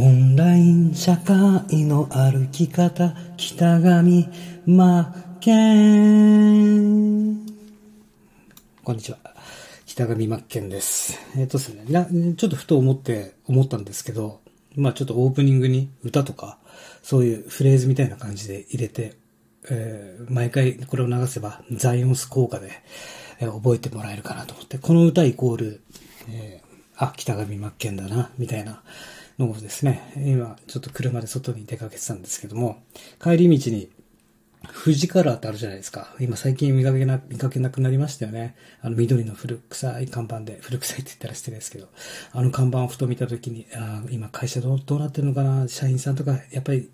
オンライン社会の歩き方、北上マッケン。こんにちは、北上マッケンです。ちょっとふと思ったんですけど、ちょっとオープニングに歌とかそういうフレーズみたいな感じで入れて、毎回これを流せばザイオンス効果で、覚えてもらえるかなと思って、この歌イコール、北上マッケンだなみたいなのですね、今ちょっと車で外に出かけてたんですけども、帰り道に富士カラーってあるじゃないですか。今最近見かけなくなりましたよね。緑の古臭い看板で、古臭いって言ったら失礼ですけど、あの看板をふと見たときに、今会社どうなってるのかな、社員さんとかやっぱり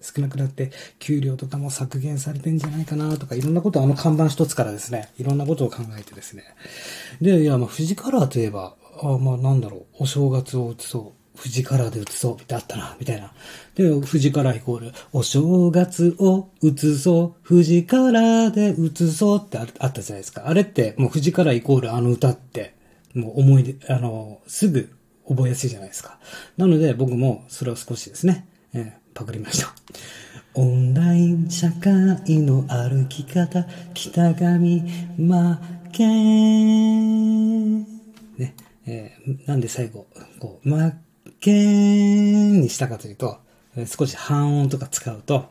少なくなって給料とかも削減されてんじゃないかなとか、いろんなこと、あの看板一つからですね、いろんなことを考えてですね。で、富士カラーといえば、なんだろう、お正月を打つそう、富士カラーで映そうってあったなみたいな。で、富士カラーイコールお正月を映そう富士カラーで映そうってあったじゃないですか。あれってもう富士カラーイコールあの歌ってもう思い出、すぐ覚えやすいじゃないですか。なので僕もそれを少しですね、パクりました。オンライン社会の歩き方、北上マッケンね、なんで最後こうマッけーんにしたかというと、少し半音とか使うと、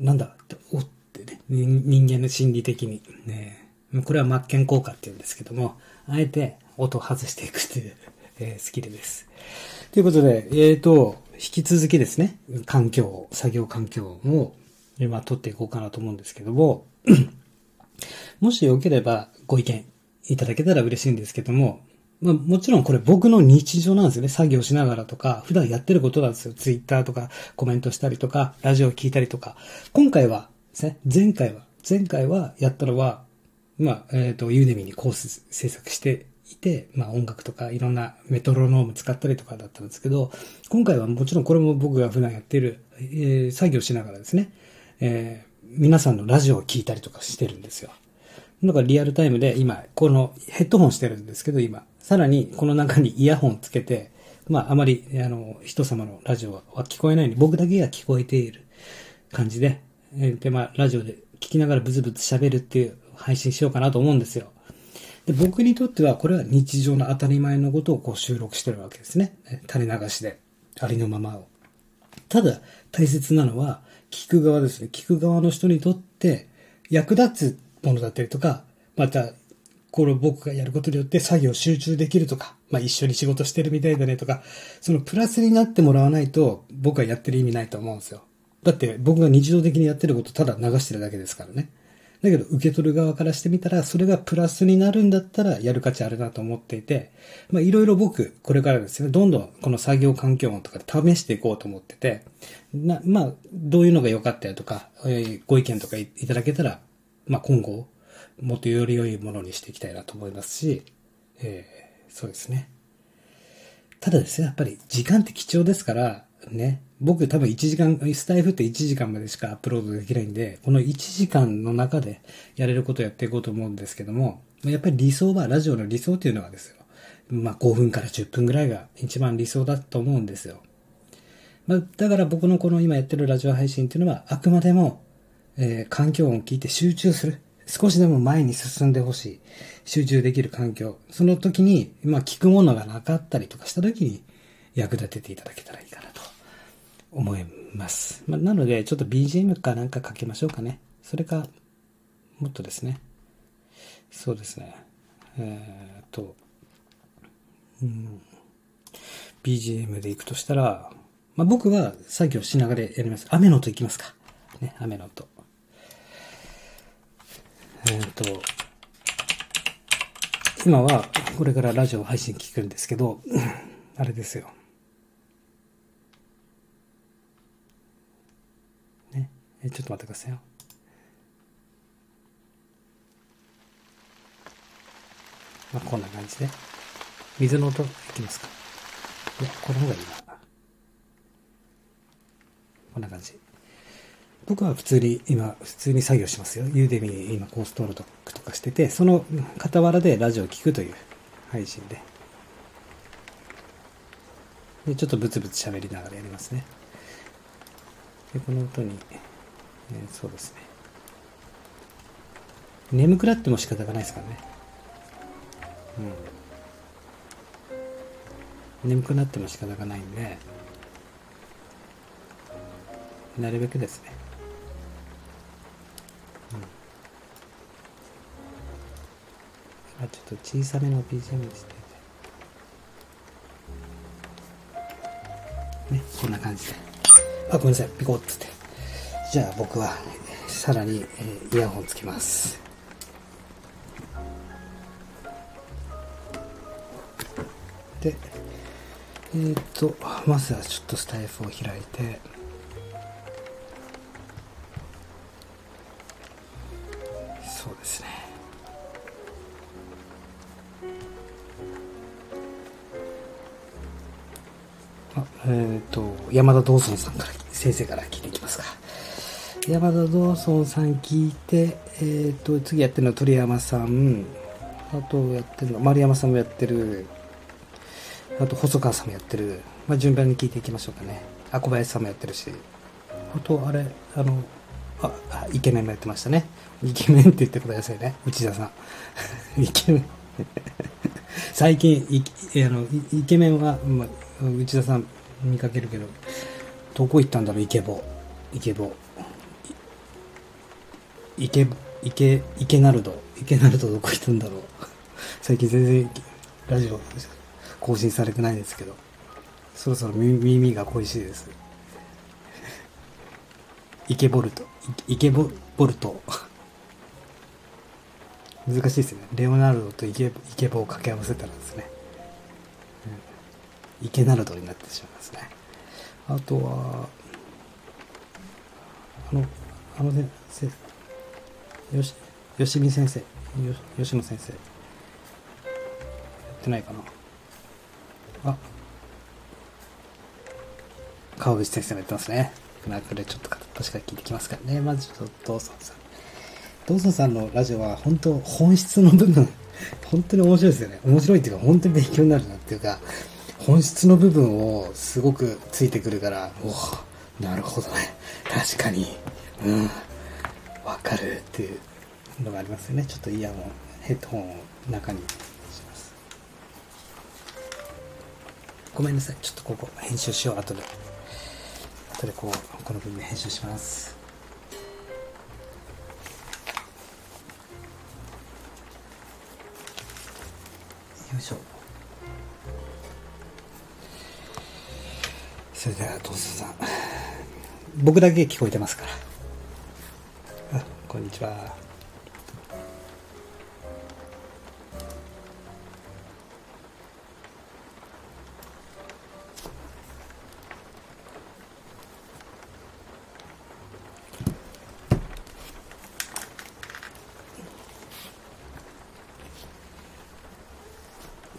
なんだおってね、人間の心理的にね、これはマッケン効果って言うんですけども、あえて音を外していくっていう、スキルです。ということで、引き続きですね、作業環境を今取っていこうかなと思うんですけども、もしよければご意見いただけたら嬉しいんですけども、もちろんこれ僕の日常なんですよね。作業しながらとか、普段やってることなんですよ。ツイッターとかコメントしたりとか、ラジオ聞いたりとか。今回はですね、前回はやったのは、ユーデミにコース制作していて、音楽とかいろんなメトロノーム使ったりとかだったんですけど、今回はもちろんこれも僕が普段やってる、作業しながらですね、皆さんのラジオを聞いたりとかしてるんですよ。なんかリアルタイムで今、このヘッドホンしてるんですけど、今、さらにこの中にイヤホンつけて、あまり、人様のラジオは聞こえないように、僕だけが聞こえている感じで、で、ラジオで聞きながらブツブツ喋るっていう配信しようかなと思うんですよ。で、僕にとっては、これは日常の当たり前のことをこう収録してるわけですね。垂れ流しで、ありのままを。ただ、大切なのは、聞く側ですね。聞く側の人にとって、役立つものだったりとか、またこれを僕がやることによって作業集中できるとか、一緒に仕事してるみたいだねとか、そのプラスになってもらわないと僕はやってる意味ないと思うんですよ。だって僕が日常的にやってることただ流してるだけですからね。だけど受け取る側からしてみたら、それがプラスになるんだったらやる価値あるなと思っていて、いろいろ僕これからですね、どんどんこの作業環境音とか試していこうと思ってて、どういうのが良かったよとか、ご意見とかいただけたら、今後、もっとより良いものにしていきたいなと思いますし、そうですね。ただですね、やっぱり時間って貴重ですから、ね、僕多分1時間、スタイフって1時間までしかアップロードできないんで、この1時間の中でやれることをやっていこうと思うんですけども、やっぱり理想は、ラジオの理想っていうのはですよ。5分から10分ぐらいが一番理想だと思うんですよ。だから僕のこの今やってるラジオ配信っていうのは、あくまでも、環境音を聞いて集中する。少しでも前に進んでほしい。集中できる環境。その時に、聞くものがなかったりとかした時に役立てていただけたらいいかなと思います。なので、ちょっと BGM かなんかかけましょうかね。それか、もっとですね。そうですね。BGM で行くとしたら、僕は作業しながらやります。雨の音行きますか。ね、雨の音。今はこれからラジオ配信聞くんですけど、あれですよ、ね、ちょっと待ってくださいよ。こんな感じで水の音いきますか。この方がいいな。こんな感じ。僕は普通に作業しますよ。ユーデミー今コース登録とかしてて、その傍らでラジオを聞くという配信で。で、ちょっとブツブツ喋りながらやりますね。で、この音に、そうですね。眠くなっても仕方がないですからね。うん。眠くなっても仕方がないんで、なるべくですね。うん。あ、ちょっと小さめの BGM にして。ね、こんな感じで。あ、ごめんなさい、ピコッつって。じゃあ僕はさらに、イヤホンつけます。で、まずはちょっとスタイフを開いて、そうですね。山田ドーソンさんから、先生から聞いていきますが、山田ドーソンさん聞いて、次やってるのは鳥山さん、あとやってるの丸山さんもやってる、あと細川さんもやってる、まあ順番に聞いていきましょうかね。あ、小林さんもやってるし、あとあれ、イケメンもやってましたね。イケメンって言ってくださいね、内田さん。イケメン。最近イケメンは、まあ、内田さん見かけるけど、どこ行ったんだろう、イケナルドどこ行ったんだろう。最近全然ラジオ更新されてないですけど、そろそろ耳が恋しいです。イケボルト難しいですね。レオナルドとイケボを掛け合わせたらですね、イケナルドになってしまいますね。あとは、先生、吉野先生。やってないかな。あ、川口先生もやってますね。なんかこれちょっと片っ端から聞いてきますからね。まずちょっと、ドーソンさんのラジオは本質の部分、本当に面白いですよね。面白いっていうか、本当に勉強になるなっていうか、本質の部分をすごくついてくるから、お、なるほどね。確かに。うん。わかるっていうのがありますよね。ちょっとイヤホン、ヘッドホンを中にします。ごめんなさい。ちょっとここ編集しよう。後でこの部分編集します。よいしょ。それではドーソンさん、僕だけ聞こえてますから。あ、こんにちは。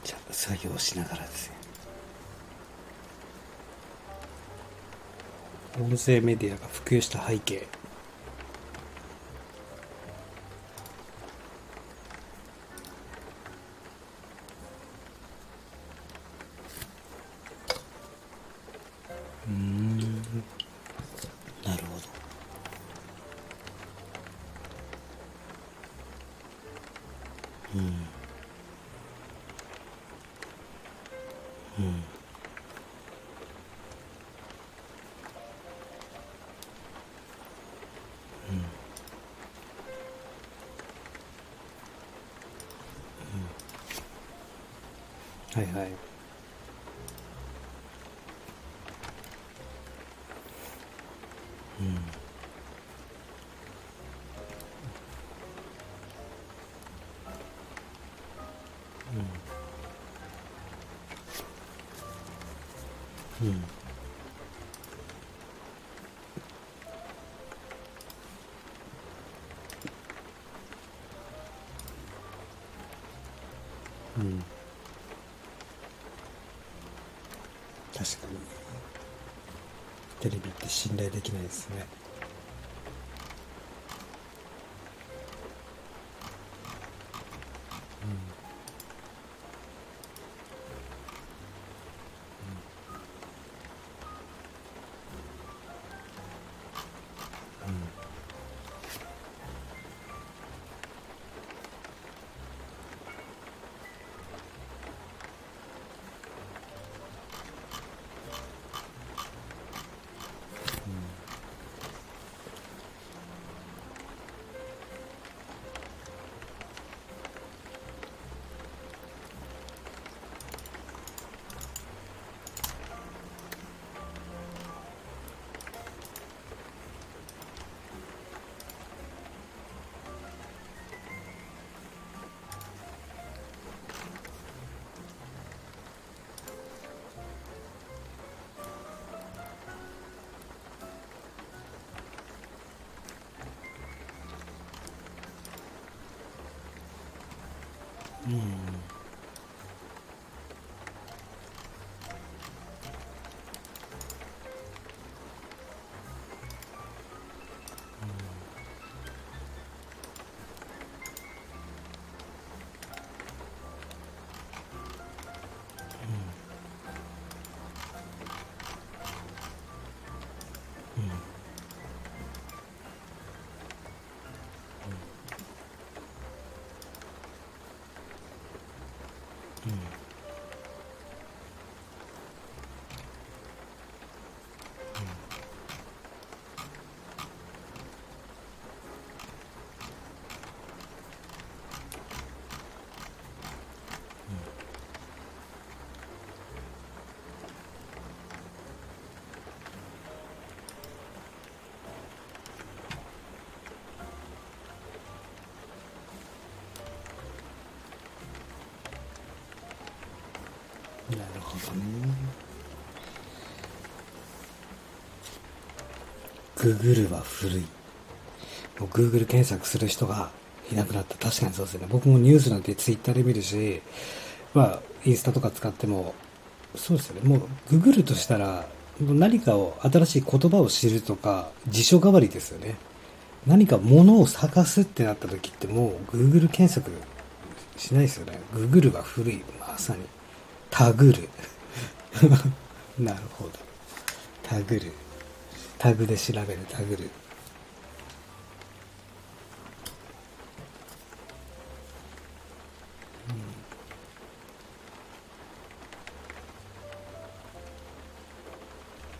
じゃあ作業しながらですね、音声メディアが普及した背景。なるほど。はいはい。確かにテレビって信頼できないですね。なるほどね。Google は古い。Google 検索する人がいなくなった。確かにそうですね。僕もニュースなんて Twitter で見るし、インスタとか使っても、そうですよね。もう Google としたら、何かを、新しい言葉を知るとか、辞書代わりですよね。何か物を探すってなった時ってもう Google 検索しないですよね。Google は古い。まさに。タグるなるほど。タグる。タグで調べる。タグる。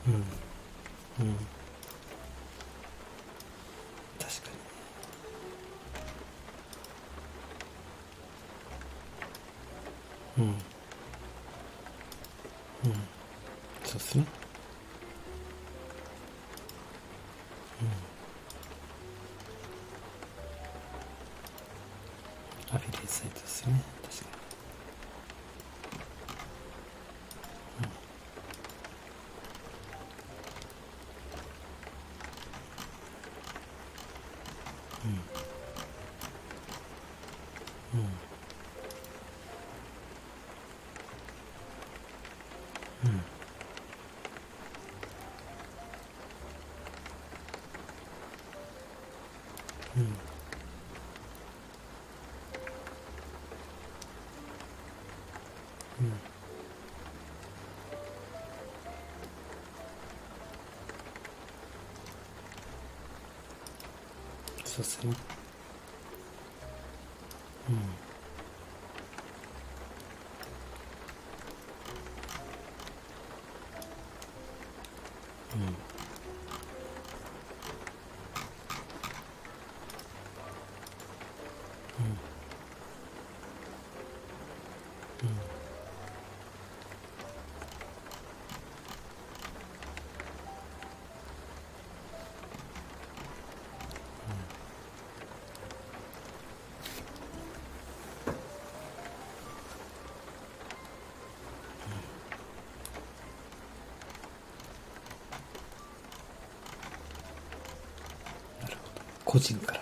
うん。うん。うん。確かに。そうですね。アフィリエイトサイトですよね。確かに。そうですね。個人から。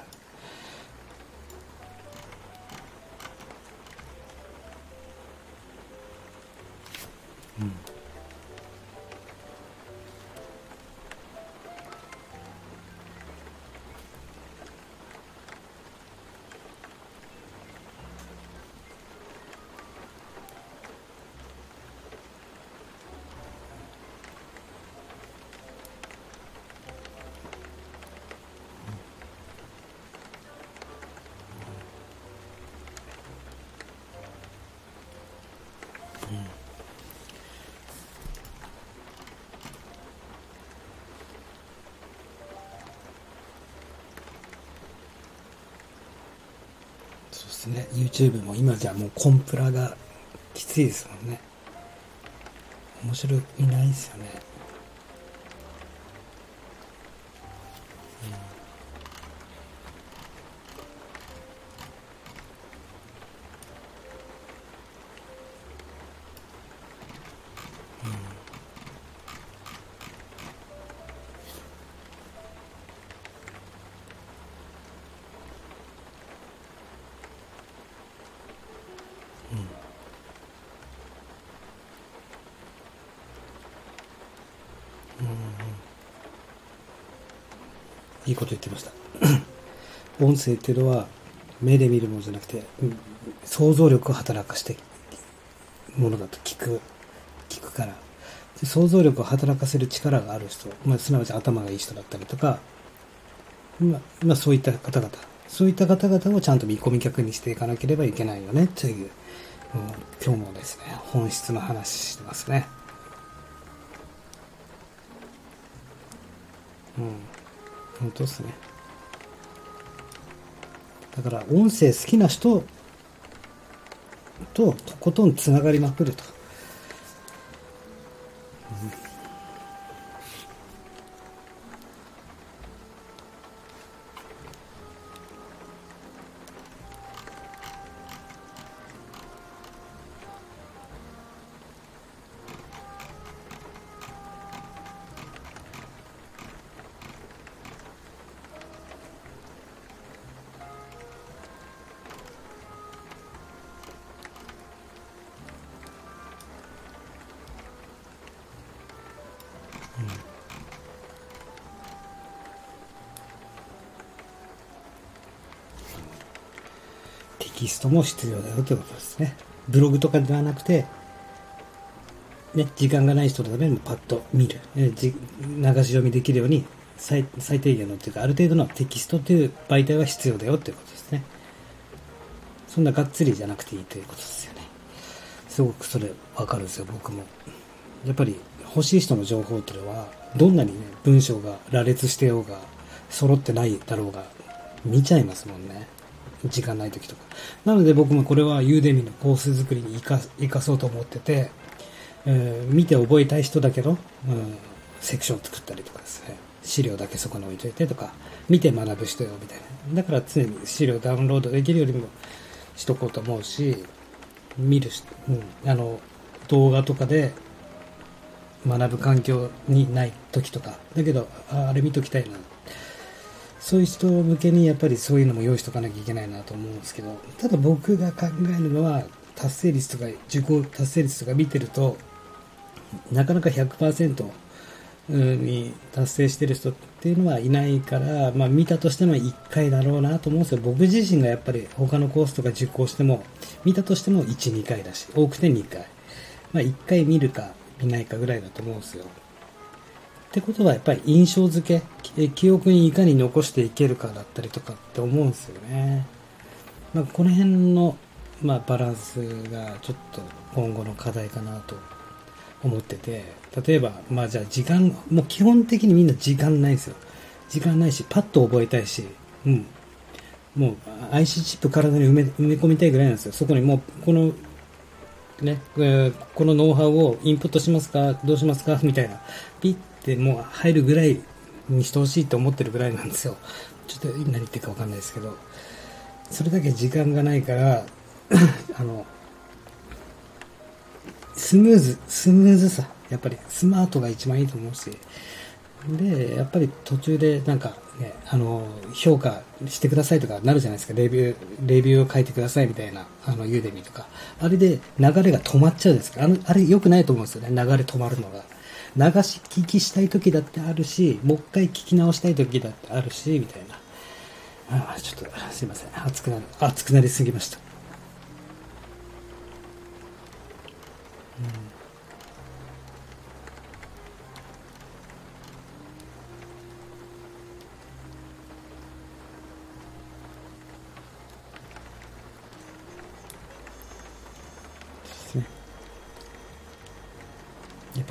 YouTube も今じゃもうコンプラがきついですもんね。面白いないですよね。いいこと言ってました音声っていうのは目で見るものじゃなくて、想像力を働かしてものだと聞くから、想像力を働かせる力がある人、すなわち頭がいい人だったりとか、そういった方々、をちゃんと見込み客にしていかなければいけないよねという、今日もですね、本質の話してますね。本当ですね。だから音声好きな人ととことんつながりまくると。テキストも必要だよということですね。ブログとかではなくて、時間がない人のためにもパッと見る、流し読みできるように最低限のというか、ある程度のテキストという媒体は必要だよということですね。そんながっつりじゃなくていいということですよね。すごくそれわかるんですよ、僕も。やっぱり欲しい人の情報というのは、どんなにね、文章が羅列してようが揃ってないだろうが見ちゃいますもんね、時間ない時とか。なので僕もこれはユーデミのコース作りに生かそうと思ってて、見て覚えたい人だけど、セクション作ったりとかですね、資料だけそこに置いといてとか、見て学ぶ人よみたいな。だから常に資料ダウンロードできるよりもしとこうと思うし、見るし、動画とかで学ぶ環境にない時とかだけど、あれ見ときたいな、そういう人向けにやっぱりそういうのも用意しとかなきゃいけないなと思うんですけど、ただ僕が考えるのは、達成率とか受講達成率とか見てると、なかなか 100% に達成してる人っていうのはいないから、見たとしても1回だろうなと思うんですよ。僕自身がやっぱり他のコースとか受講しても、見たとしても 1,2 回だし、多くて2回、1回見るか見ないかぐらいだと思うんですよ。ってことはやっぱり印象付け、記憶にいかに残していけるかだったりとかって思うんですよね。この辺の、バランスがちょっと今後の課題かなと思ってて、例えば、じゃあ時間、もう基本的にみんな時間ないんですよ。時間ないし、パッと覚えたいし、もう IC チップ体に埋め込みたいぐらいなんですよ。そこにもうこのノウハウをインプットしますかどうしますかみたいな、ピッてもう入るぐらいにしてほしいと思ってるぐらいなんですよ。ちょっと何言ってるか分かんないですけど、それだけ時間がないからスムーズさ、やっぱりスマートが一番いいと思うし、でやっぱり途中で評価してくださいとかなるじゃないですか。レビューを書いてくださいみたいな、ユーデミとかあれで流れが止まっちゃうんですか。あれ良くないと思うんですよね。流れ止まるのが、流し聞きしたい時だってあるし、もう一回聞き直したい時だってあるしみたいな。ちょっとすいません、熱くなりすぎました。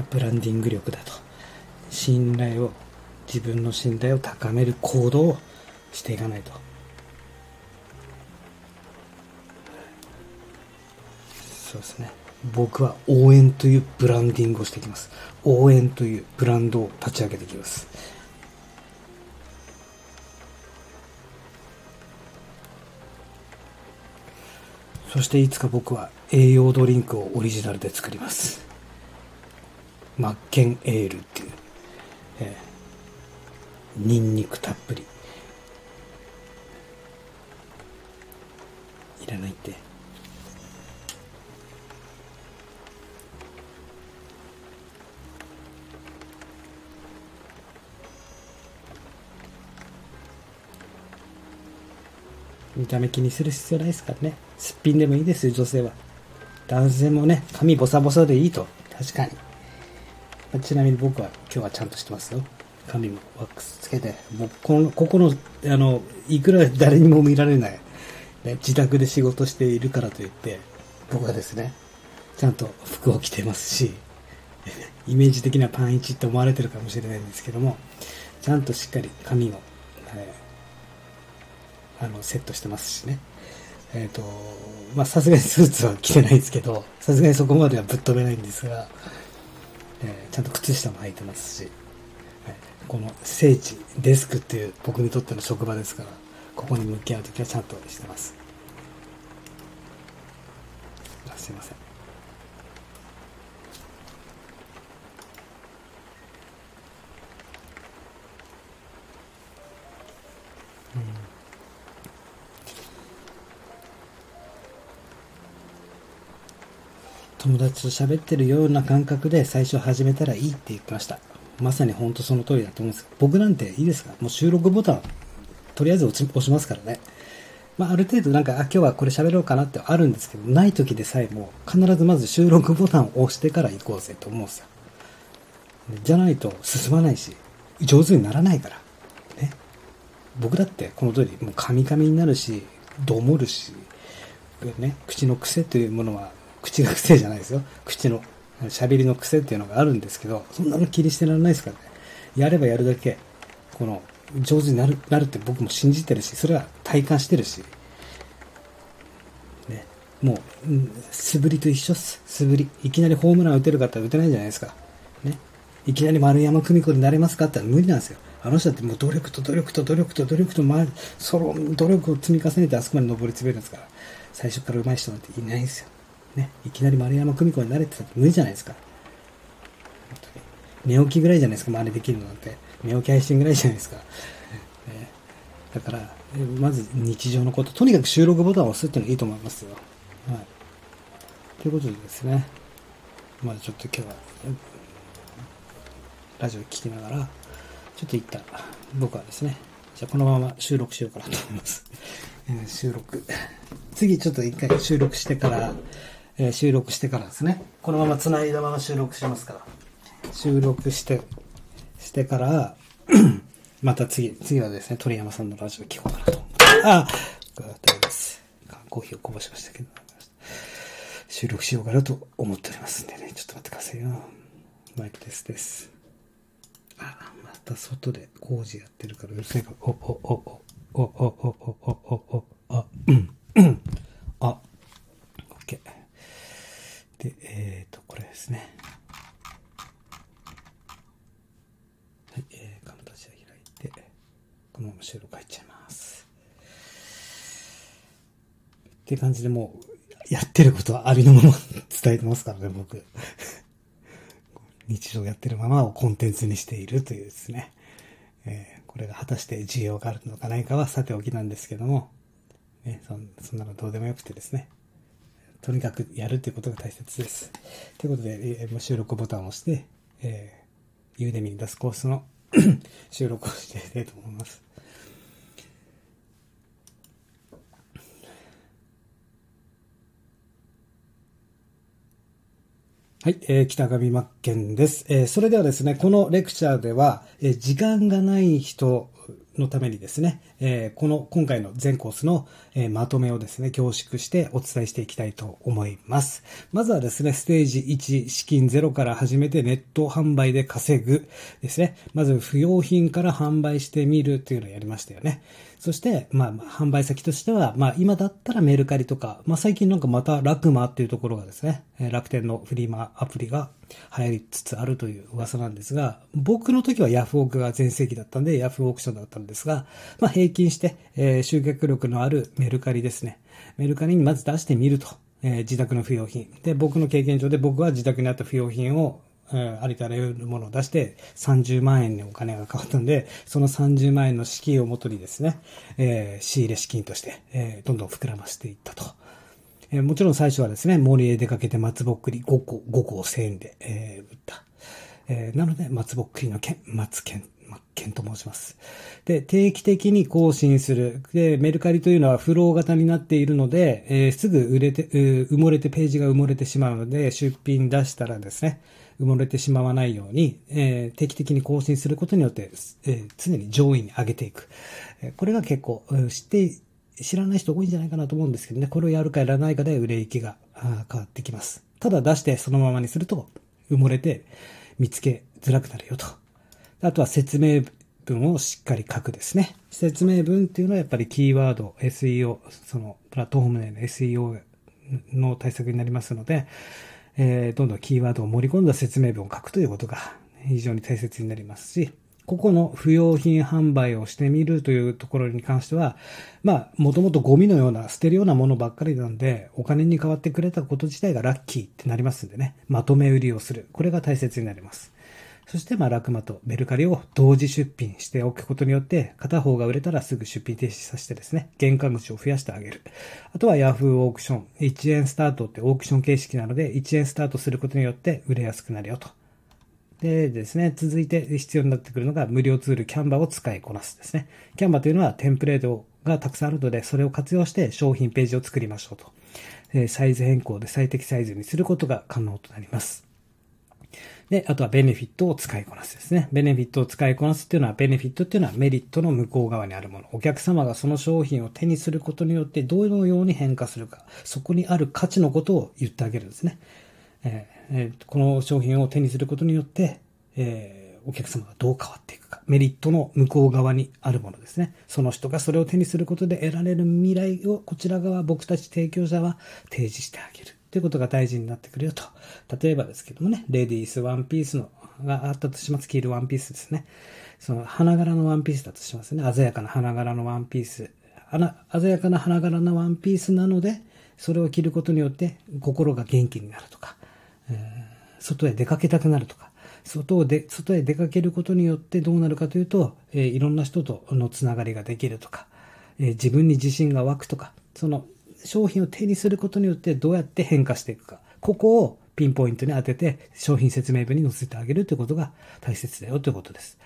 ブランディング力だと、自分の信頼を高める行動をしていかないと。そうですね。僕は応援というブランディングをしていきます。応援というブランドを立ち上げていきます。そしていつか僕は栄養ドリンクをオリジナルで作ります。マッケンエールっていう、ニンニクたっぷり、いらないって。見た目気にする必要ないですからね。すっぴんでもいいですよ、女性は。男性もね、髪ボサボサでいいと。確かに。まあ、ちなみに僕は今日はちゃんとしてますよ。髪もワックスつけて、もうここの、いくら誰にも見られない、ね、自宅で仕事しているからといって、僕はですね、ちゃんと服を着てますし、イメージ的なパンイチって思われてるかもしれないんですけども、ちゃんとしっかり髪を、セットしてますしね。まあ、さすがにスーツは着てないんですけど、さすがにそこまではぶっ飛べないんですが、ちゃんと靴下も履いてますし、この聖地、デスクっていう僕にとっての職場ですから、ここに向き合うときはちゃんとしてます。すいません。友達と喋ってるような感覚で最初始めたらいいって言ってました。まさに本当その通りだと思うんですけど、僕なんていいですか、もう収録ボタンとりあえず押しますからね。まあ、ある程度なんか今日はこれ喋ろうかなってあるんですけど、ない時でさえも必ずまず収録ボタンを押してから行こうぜと思うんですよ。じゃないと進まないし上手にならないからね。僕だってこの通りもう噛み噛みになるしどもるしね、口の癖というものは口が癖じゃないですよ。口の喋りの癖っていうのがあるんですけど、そんなの気にしてらんないですからね。やればやるだけ、この、上手になるって僕も信じてるし、それは体感してるし。ね。もう、素振りと一緒っす。素振り。いきなりホームラン打てる方は打てないじゃないですか。ね。いきなり丸山久美子になれますかって言ったら無理なんですよ。あの人だってもう努力と、その努力を積み重ねてあそこまで登り詰めるんですから。最初から上手い人なんていないんですよ。ね、いきなり丸山久美子になれてたって無理じゃないですか。寝起きぐらいじゃないですか、真似できるのなんて。寝起き配信ぐらいじゃないですか。だから、まず日常のこと、とにかく収録ボタンを押すっていうのがいいと思いますよ。はい。ということでですね、まあちょっと今日は、ラジオ聞きながら、ちょっと一旦、僕はですね、じゃあこのまま収録しようかなと思います。収録。次ちょっと一回収録してから、ですね、このまま繋いだまま収録しますから、収録してからまた次はですね、鳥山さんのラジオ聞こうかなと思って、缶コーヒーをこぼしましたけど、収録しようかなと思っておりますんでね、ちょっと待ってくださいよ。マイクです。あ、また外で工事やってるからうるさいから、OK。で、これですね。はい、カムタジア開いて、このまま収録入っちゃいます。って感じで、もう、やってることはありのまま伝えてますからね、僕。日常やってるままをコンテンツにしているというですね。これが果たして需要があるのかないかはさておきなんですけども、ね、そんなのどうでもよくてですね。とにかくやるということが大切です。ということで、収録ボタンを押して、ユーデミに出すコースの収録をしていきたいと思います。はい、北上真剣です。それではですね、このレクチャーでは、時間がない人のためにですね、今回の全コースの、まとめをですね、凝縮してお伝えしていきたいと思います。まずはですね、ステージ1、資金0から始めてネット販売で稼ぐですね。まず不要品から販売してみるというのをやりましたよね。そして、まあ、販売先としては、まあ、今だったらメルカリとか、まあ、最近なんかまたラクマっていうところがですね、楽天のフリマアプリが流行りつつあるという噂なんですが、僕の時はヤフオクが全盛期だったんで、ヤフオークションだったんですが、まあ、平均して、集客力のあるメルカリですね。メルカリにまず出してみると、自宅の不要品。で、僕の経験上で僕は自宅にあった不要品をありとあらゆるものを出して30万円にお金が変わったんで、その30万円の資金をもとにですね、仕入れ資金として、どんどん膨らませていったと。もちろん最初はですね、森へ出かけて松ぼっくり5個を1000円で売った。なので松ぼっくりの剣、松剣、マッケンと申します。で、定期的に更新する。で、メルカリというのはフロー型になっているので、すぐ埋もれて、ページが埋もれてしまうので、出品出したらですね、埋もれてしまわないように、定期的に更新することによって、常に上位に上げていく。これが結構、知らない人多いんじゃないかなと思うんですけどね、これをやるかやらないかで売れ行きが変わってきます。ただ出してそのままにすると、埋もれて見つけづらくなるよと。あとは説明文をしっかり書くですね。説明文っていうのはやっぱりキーワード、SEO、そのプラットフォーム内の SEO の対策になりますので、どんどんキーワードを盛り込んだ説明文を書くということが非常に大切になりますし、ここの不用品販売をしてみるというところに関しては、まあ、もともとゴミのような、捨てるようなものばっかりなんで、お金に変わってくれたこと自体がラッキーってなりますんでね、まとめ売りをする。これが大切になります。そして、まあ、ラクマとメルカリを同時出品しておくことによって、片方が売れたらすぐ出品停止させてですね、玄関口を増やしてあげる。あとはヤフーオークション。1円スタートってオークション形式なので、1円スタートすることによって売れやすくなるよと。でですね、続いて必要になってくるのが無料ツールキャンバを使いこなすですね。キャンバというのはテンプレートがたくさんあるので、それを活用して商品ページを作りましょうと。サイズ変更で最適サイズにすることが可能となります。で、あとはベネフィットを使いこなすですね。ベネフィットを使いこなすっていうのは、ベネフィットっていうのはメリットの向こう側にあるもの。お客様がその商品を手にすることによってどのように変化するか、そこにある価値のことを言ってあげるんですね。この商品を手にすることによって、お客様がどう変わっていくか、メリットの向こう側にあるものですね。その人がそれを手にすることで得られる未来をこちら側、僕たち提供者は提示してあげるということが大事になってくるよと。例えばですけどもね、レディースワンピースのがあったとします。着るワンピースですね。その花柄のワンピースだとしますね。鮮やかな花柄のワンピース。鮮やかな花柄のワンピースなので、それを着ることによって心が元気になるとか、外へ出かけたくなるとか、外へ出かけることによってどうなるかというと、いろんな人とのつながりができるとか、自分に自信が湧くとか、その商品を手にすることによってどうやって変化していくか、ここをピンポイントに当てて商品説明文に載せてあげるということが大切だよということです。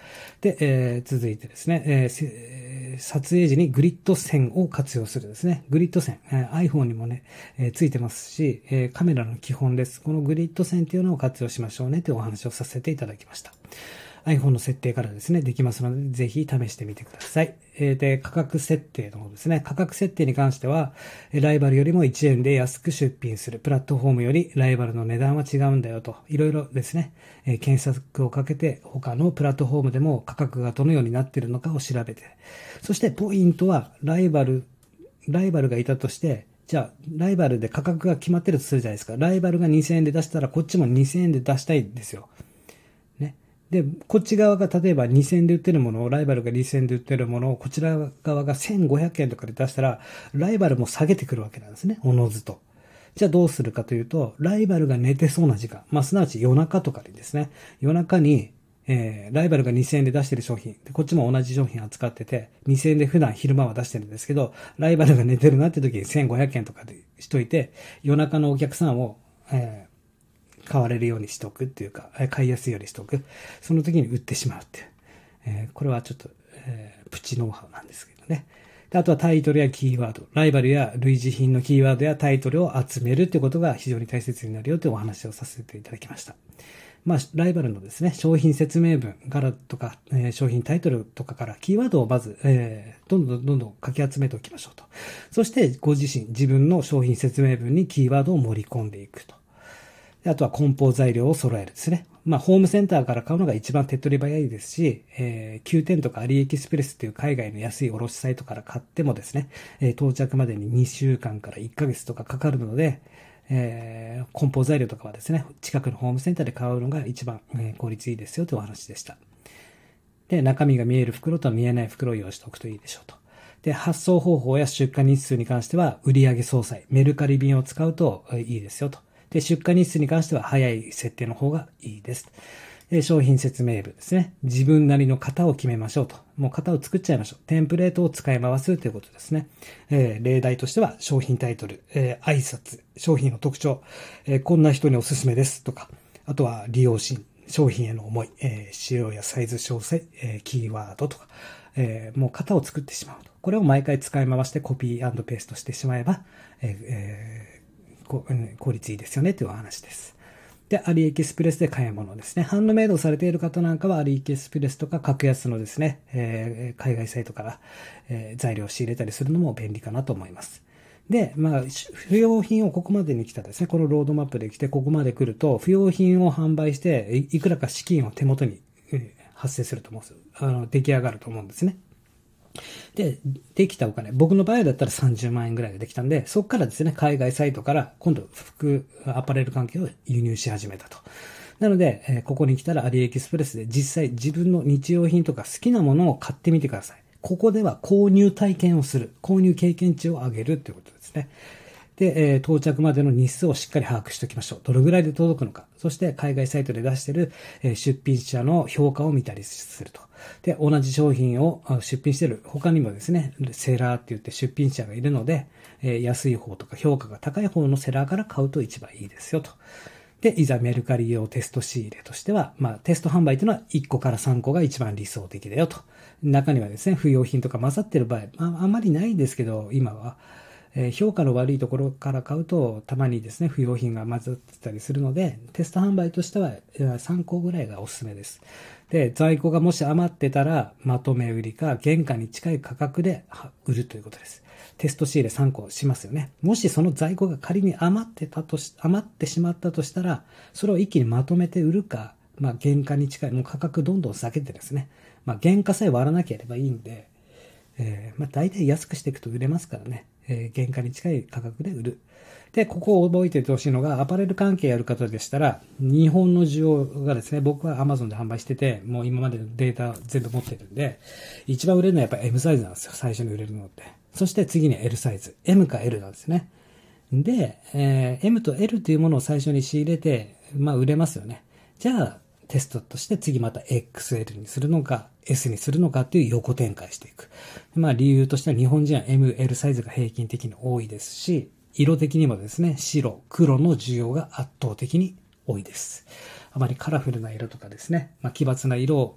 で、続いてですね、撮影時にグリッド線を活用するですね。グリッド線、iPhone にもね、ついてますし、カメラの基本です。このグリッド線というのを活用しましょうねというお話をさせていただきました。iPhone の設定からですね、できますので、ぜひ試してみてください。で、価格設定の方ですね。価格設定に関しては、ライバルよりも1円で安く出品する。プラットフォームよりライバルの値段は違うんだよと。いろいろですね、検索をかけて、他のプラットフォームでも価格がどのようになっているのかを調べて。そして、ポイントは、ライバルがいたとして、じゃあ、ライバルで価格が決まってるとするじゃないですか。ライバルが2000円で出したら、こっちも2000円で出したいんですよ。で、こっち側が例えば2000円で売ってるものを、ライバルが2000円で売ってるものを、こちら側が1500円とかで出したら、ライバルも下げてくるわけなんですね。おのずと。じゃあどうするかというと、ライバルが寝てそうな時間、まあ、すなわち夜中とかにですね、夜中に、ライバルが2000円で出してる商品、こっちも同じ商品扱ってて、2000円で普段昼間は出してるんですけど、ライバルが寝てるなって時に1500円とかでしといて、夜中のお客さんを、買われるようにしておくっていうか、買いやすいようにしておく。その時に売ってしまうっていう。これはちょっと、プチノウハウなんですけどね。で、あとはタイトルやキーワード。ライバルや類似品のキーワードやタイトルを集めるっていうことが非常に大切になるよというお話をさせていただきました。まあ、ライバルのですね、商品説明文からとか、商品タイトルとかからキーワードをまず、どんどんかき集めておきましょうと。そして、ご自身、自分の商品説明文にキーワードを盛り込んでいくと。あとは梱包材料を揃えるですね。まあ、ホームセンターから買うのが一番手っ取り早いですし、Qoo10 とかアリエキスプレスっていう海外の安い卸サイトから買ってもですね、到着までに2週間から1ヶ月とかかかるので、梱包材料とかはですね、近くのホームセンターで買うのが一番効率いいですよというお話でした。で、中身が見える袋と見えない袋を用意しておくといいでしょうと。で、発送方法や出荷日数に関しては、売上総裁、メルカリ便を使うといいですよと。で、出荷日数に関しては早い設定の方がいいです。で、商品説明文ですね。自分なりの型を決めましょうと。もう型を作っちゃいましょう。テンプレートを使い回すということですね。例題としては、商品タイトル、挨拶、商品の特徴、こんな人におすすめですとか、あとは利用シーン、商品への思い、仕様やサイズ詳細、キーワードとか、もう型を作ってしまうと。これを毎回使い回してコピー&ペーストしてしまえば、効率いいですよねというお話です。で、アリエキスプレスで買い物ですね。ハンドメイドをされている方なんかはアリエキスプレスとか格安のですね、海外サイトから、材料を仕入れたりするのも便利かなと思います。で、不要品をここまでに来たですね、このロードマップで来てここまで来ると、不要品を販売していくらか資金を手元に発生すると思うんですよ。出来上がると思うんですね。で、できたお金、僕の場合だったら30万円ぐらいでできたんで、そこからですね、海外サイトから今度アパレル関係を輸入し始めたと。なので、ここに来たらアリエキスプレスで実際自分の日用品とか好きなものを買ってみてください。ここでは購入体験をする。購入経験値を上げるということですね。で、到着までの日数をしっかり把握しておきましょう。どれぐらいで届くのか。そして、海外サイトで出している出品者の評価を見たりすると。で、同じ商品を出品している他にもですね、セラーって言って出品者がいるので、安い方とか評価が高い方のセラーから買うと一番いいですよと。で、いざメルカリ用テスト仕入れとしては、テスト販売というのは1個から3個が一番理想的だよと。中にはですね、不要品とか混ざってる場合、あんまりないですけど、今は、評価の悪いところから買うと、たまにですね、不要品が混ざってたりするので、テスト販売としては3個ぐらいがおすすめです。で、在庫がもし余ってたら、まとめ売りか、原価に近い価格で売るということです。テスト仕入れ3個しますよね。もしその在庫が仮に余ってしまったとしたら、それを一気にまとめて売るか、原価に近い、もう価格どんどん下げてですね、原価さえ割らなければいいんで、大体安くしていくと売れますからね。原価に近い価格で売る。で、ここを覚えておいてほしいのが、アパレル関係やる方でしたら、日本の需要がですね、僕は Amazon で販売してて、もう今までのデータ全部持ってるんで、一番売れるのはやっぱり M サイズなんですよ、最初に売れるのって。そして次に L サイズ。M か L なんですね。で、M と L というものを最初に仕入れて、売れますよね。じゃあ、テストとして次また XL にするのか S にするのかっていう横展開していく。理由としては日本人は ML サイズが平均的に多いですし、色的にもですね、白、黒の需要が圧倒的に多いです。あまりカラフルな色とかですね、奇抜な色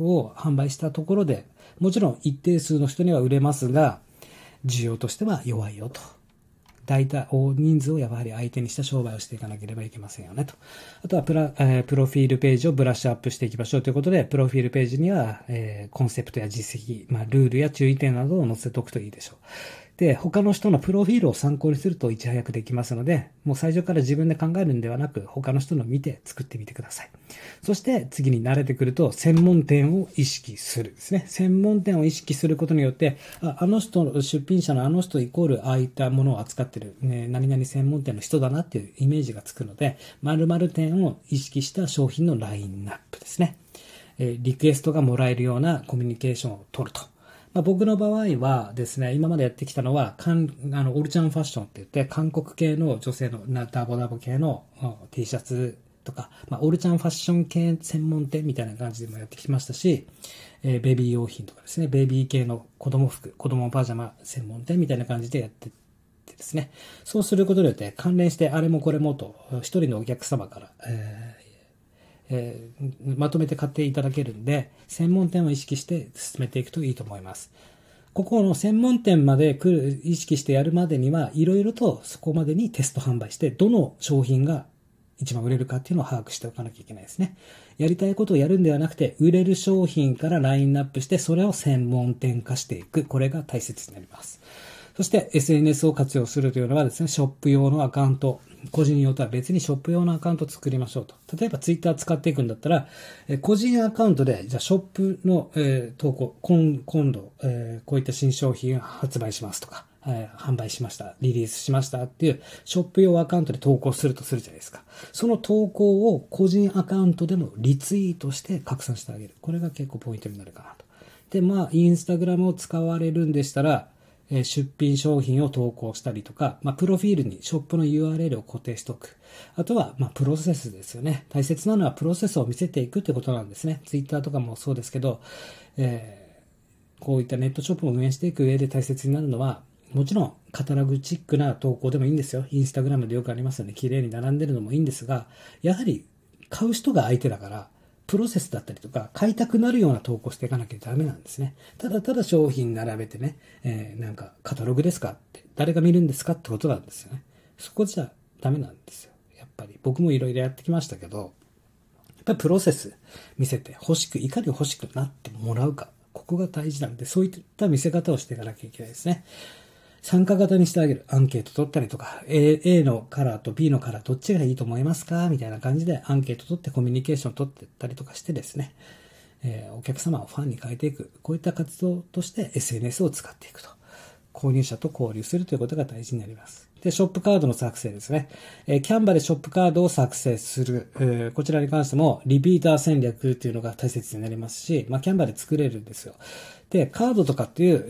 を販売したところで、もちろん一定数の人には売れますが、需要としては弱いよと。大体大人数をやはり相手にした商売をしていかなければいけませんよねと。あとはプロフィールページをブラッシュアップしていきましょうということで、プロフィールページには、コンセプトや実績、ルールや注意点などを載せておくといいでしょう。で、他の人のプロフィールを参考にするといち早くできますので、もう最初から自分で考えるんではなく、他の人の見て作ってみてください。そして次に慣れてくると、専門店を意識するですね。専門店を意識することによって、出品者のあの人イコールああいったものを扱ってる、何々専門店の人だなっていうイメージがつくので、〇〇店を意識した商品のラインナップですね。リクエストがもらえるようなコミュニケーションを取ると。僕の場合はですね、今までやってきたのは、オルチャンファッションって言って、韓国系の女性のダボダボ系の T シャツとか、オルチャンファッション系専門店みたいな感じでもやってきましたし、ベビー用品とかですね、ベビー系の子供服、子供パジャマ専門店みたいな感じでやってってですね、そうすることによって関連してあれもこれもと、一人のお客様から、まとめて買っていただけるんで、専門店を意識して進めていくといいと思います。ここの専門店まで意識してやるまでには、いろいろとそこまでにテスト販売して、どの商品が一番売れるかっていうのを把握しておかなきゃいけないですね。やりたいことをやるんではなくて、売れる商品からラインナップして、それを専門店化していく。これが大切になります。そして SNS を活用するというのはですね、ショップ用のアカウント、個人用とは別にショップ用のアカウントを作りましょうと。例えばツイッター使っていくんだったら、個人アカウントで、じゃあショップの投稿、今度、こういった新商品を発売しますとか、販売しました、リリースしましたっていうショップ用アカウントで投稿するとするじゃないですか。その投稿を個人アカウントでもリツイートして拡散してあげる。これが結構ポイントになるかなと。で、インスタグラムを使われるんでしたら、出品商品を投稿したりとか、プロフィールにショップの URL を固定しておく。あとは、プロセスですよね。大切なのはプロセスを見せていくってことなんですね。ツイッターとかもそうですけど、こういったネットショップを運営していく上で大切になるのは、もちろんカタログチックな投稿でもいいんですよ。インスタグラムでよくありますよね。綺麗に並んでるのもいいんですが、やはり買う人が相手だから、プロセスだったりとか、買いたくなるような投稿していかなきゃダメなんですね。ただただ商品並べてね、なんかカタログですかって、誰が見るんですかってことなんですよね。そこじゃダメなんですよ。やっぱり僕もいろいろやってきましたけど、やっぱりプロセス見せていかに欲しくなってもらうか。ここが大事なんで、そういった見せ方をしていかなきゃいけないですね。参加型にしてあげる。アンケート取ったりとか、A のカラーと B のカラーどっちがいいと思いますかみたいな感じでアンケート取ってコミュニケーション取ってったりとかしてですね、お客様をファンに変えていく。こういった活動として SNS を使っていくと。購入者と交流するということが大事になります。で、ショップカードの作成ですね。キャンバでショップカードを作成する。こちらに関しても、リピーター戦略っていうのが大切になりますし、まあ、キャンバで作れるんですよ。で、カードとかっていう、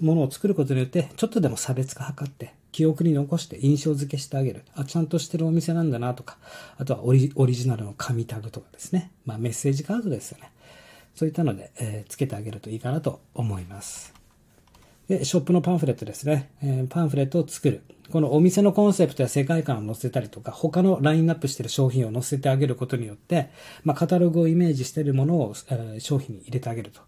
ものを作ることによって、ちょっとでも差別化図って、記憶に残して印象付けしてあげる。あ、ちゃんとしてるお店なんだなとか、あとはオリジナルの紙タグとかですね。まあ、メッセージカードですよね。そういったので、付けてあげるといいかなと思います。で、ショップのパンフレットですね。パンフレットを作る。このお店のコンセプトや世界観を載せたりとか、他のラインナップしている商品を載せてあげることによって、まあ、カタログをイメージしているものを、商品に入れてあげると。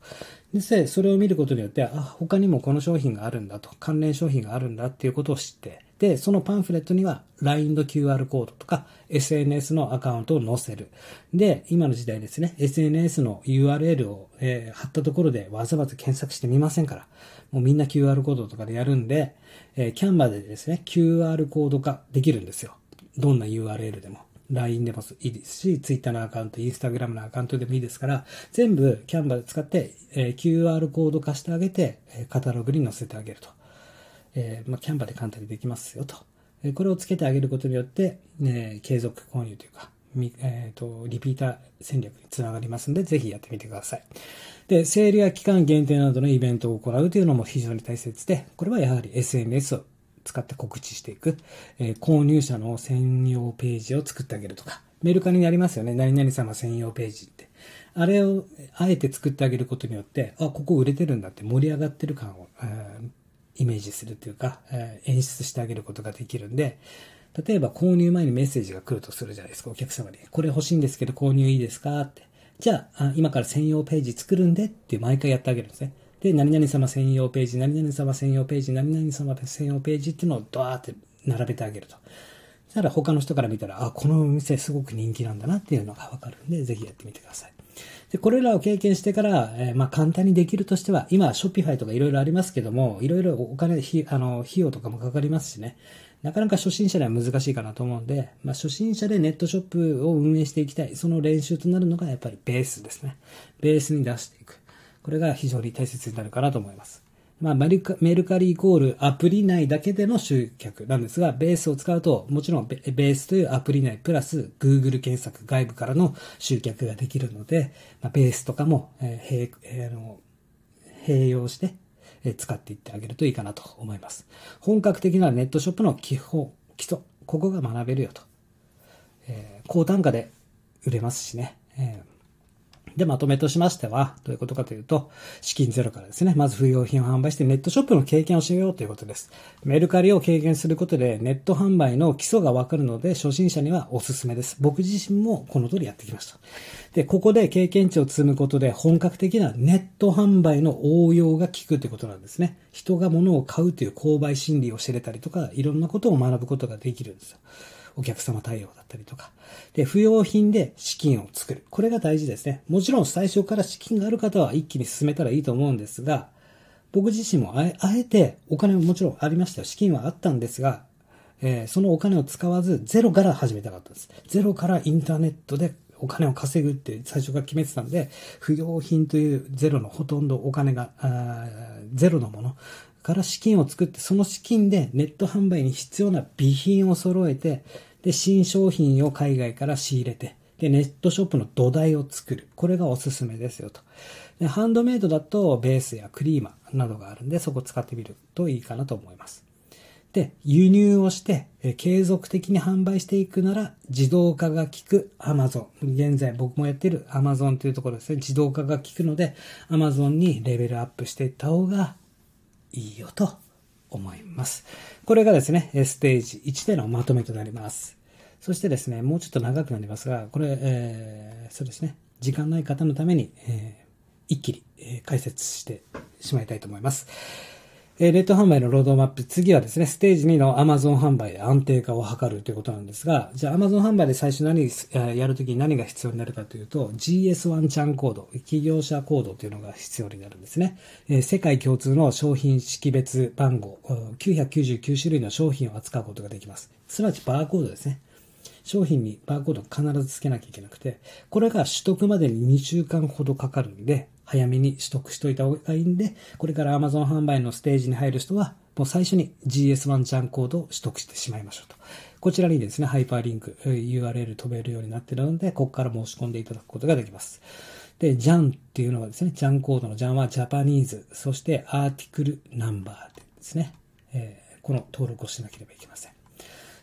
で、それを見ることによって、あ、他にもこの商品があるんだと、関連商品があるんだっていうことを知って、で、そのパンフレットには LINE の QR コードとか SNS のアカウントを載せる。で、今の時代ですね、SNS の URL を、貼ったところでわざわざ検索してみませんから、もうみんな QR コードとかでやるんで、キャンバでですね、QR コード化できるんですよ。どんな URL でも。LINE でもいいですし、Twitter のアカウント、Instagram のアカウントでもいいですから、全部キャンバで使って、QR コード化してあげて、カタログに載せてあげると。まあ、キャンバで簡単にできますよと。これをつけてあげることによって、継続購入というか、リピーター戦略につながりますので、ぜひやってみてください。で、セールや期間限定などのイベントを行うというのも非常に大切で、これはやはり SNS を使って告知していく、購入者の専用ページを作ってあげるとか、メルカリにありますよね。何々様専用ページって。あれをあえて作ってあげることによって、あ、ここ売れてるんだって盛り上がってる感を、イメージするというか、演出してあげることができるんで、例えば購入前にメッセージが来るとするじゃないですか、お客様に。これ欲しいんですけど購入いいですかって。じゃあ、今から専用ページ作るんでって毎回やってあげるんですね。で、何々様専用ページ、何々様専用ページ、何々様専用ページっていうのをドワーって並べてあげると。そしたら他の人から見たら、あ、このお店すごく人気なんだなっていうのがわかるんで、ぜひやってみてください。で、これらを経験してから、まあ、簡単にできるとしては、今、ショッピファイとかいろいろありますけども、いろいろお金、費用とかもかかりますしね、なかなか初心者では難しいかなと思うんで、まあ、初心者でネットショップを運営していきたい、その練習となるのがやっぱりベースですね。ベースに出していく。これが非常に大切になるかなと思います。まあ、メルカリイコールアプリ内だけでの集客なんですが、ベースを使うと、もちろんベースというアプリ内プラス Google 検索外部からの集客ができるので、まあ、ベースとかも併用して使っていってあげるといいかなと思います。本格的なネットショップの基礎、ここが学べるよと。高単価で売れますしね。で、まとめとしましては、どういうことかというと、資金ゼロからですね、まず不要品を販売してネットショップの経験をしようということです。メルカリを経験することで、ネット販売の基礎がわかるので、初心者にはおすすめです。僕自身もこの通りやってきました。で、ここで経験値を積むことで、本格的なネット販売の応用が効くということなんですね。人が物を買うという購買心理を知れたりとか、いろんなことを学ぶことができるんですよ。お客様対応だったりとか。で、不要品で資金を作る。これが大事ですね。もちろん最初から資金がある方は一気に進めたらいいと思うんですが、僕自身もあえてお金ももちろんありましたよ。資金はあったんですが、そのお金を使わずゼロから始めたかったんです。ゼロからインターネットでお金を稼ぐって最初から決めてたんで、不要品というゼロのほとんどお金が、ゼロのものから資金を作って、その資金でネット販売に必要な備品を揃えて、で、新商品を海外から仕入れて、で、ネットショップの土台を作る。これがおすすめですよと。で、ハンドメイドだとベースやクリーマーなどがあるんで、そこ使ってみるといいかなと思います。で、輸入をして、継続的に販売していくなら、自動化が効く Amazon。現在僕もやっている Amazon というところですね。自動化が効くので、Amazon にレベルアップしていった方がいいよと思います。これがですね、ステージ1でのまとめとなります。そしてですね、もうちょっと長くなりますが、これ、そうですね、時間ない方のために、一気に、解説してしまいたいと思います。冷凍販売のロードマップ、次はですね、ステージ2の Amazon 販売で安定化を図るということなんですが、じゃあ Amazon 販売で最初やるときに何が必要になるかというと、GS1 チャンコード、企業者コードというのが必要になるんですね。世界共通の商品識別番号、999種類の商品を扱うことができます。すなわちバーコードですね。商品にバーコードを必ずつけなきゃいけなくて、これが取得までに2週間ほどかかるんで、早めに取得しといた方がいいんで、これから Amazon 販売のステージに入る人は、もう最初に GS1 チャンコードを取得してしまいましょうと。こちらにですね、ハイパーリンク、URL 飛べるようになっているので、ここから申し込んでいただくことができます。で、ジャンっていうのはですね、ジャンコードのジャンはジャパニーズ、そしてアーティクルナンバーですね、この登録をしなければいけません。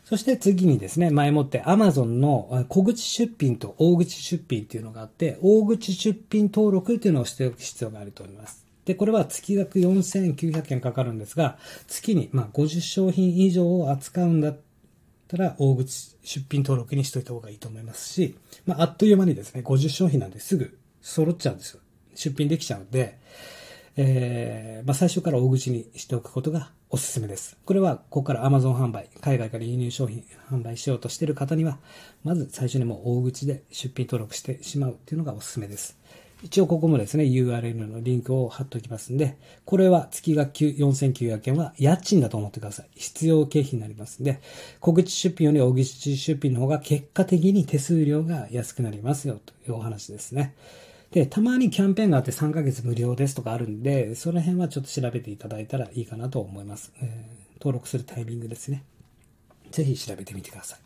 そして次にですね、前もって Amazon の小口出品と大口出品っていうのがあって、大口出品登録っていうのをしておく必要があると思います。で、これは月額4900円かかるんですが、月に50商品以上を扱うんだったら、大口出品登録にしといた方がいいと思いますし、あっという間にですね、50商品なんですぐ揃っちゃうんですよ。出品できちゃうんで、最初から大口にしておくことがおすすめです。これは、ここから Amazon 販売、海外から輸入商品販売しようとしている方には、まず最初にもう大口で出品登録してしまうっていうのがおすすめです。一応ここもですね、URL のリンクを貼っておきますんで、これは月額4900円は家賃だと思ってください。必要経費になりますんで、小口出品より大口出品の方が結果的に手数料が安くなりますよというお話ですね。で、たまにキャンペーンがあって3ヶ月無料ですとかあるんで、その辺はちょっと調べていただいたらいいかなと思います。登録するタイミングですね。ぜひ調べてみてください。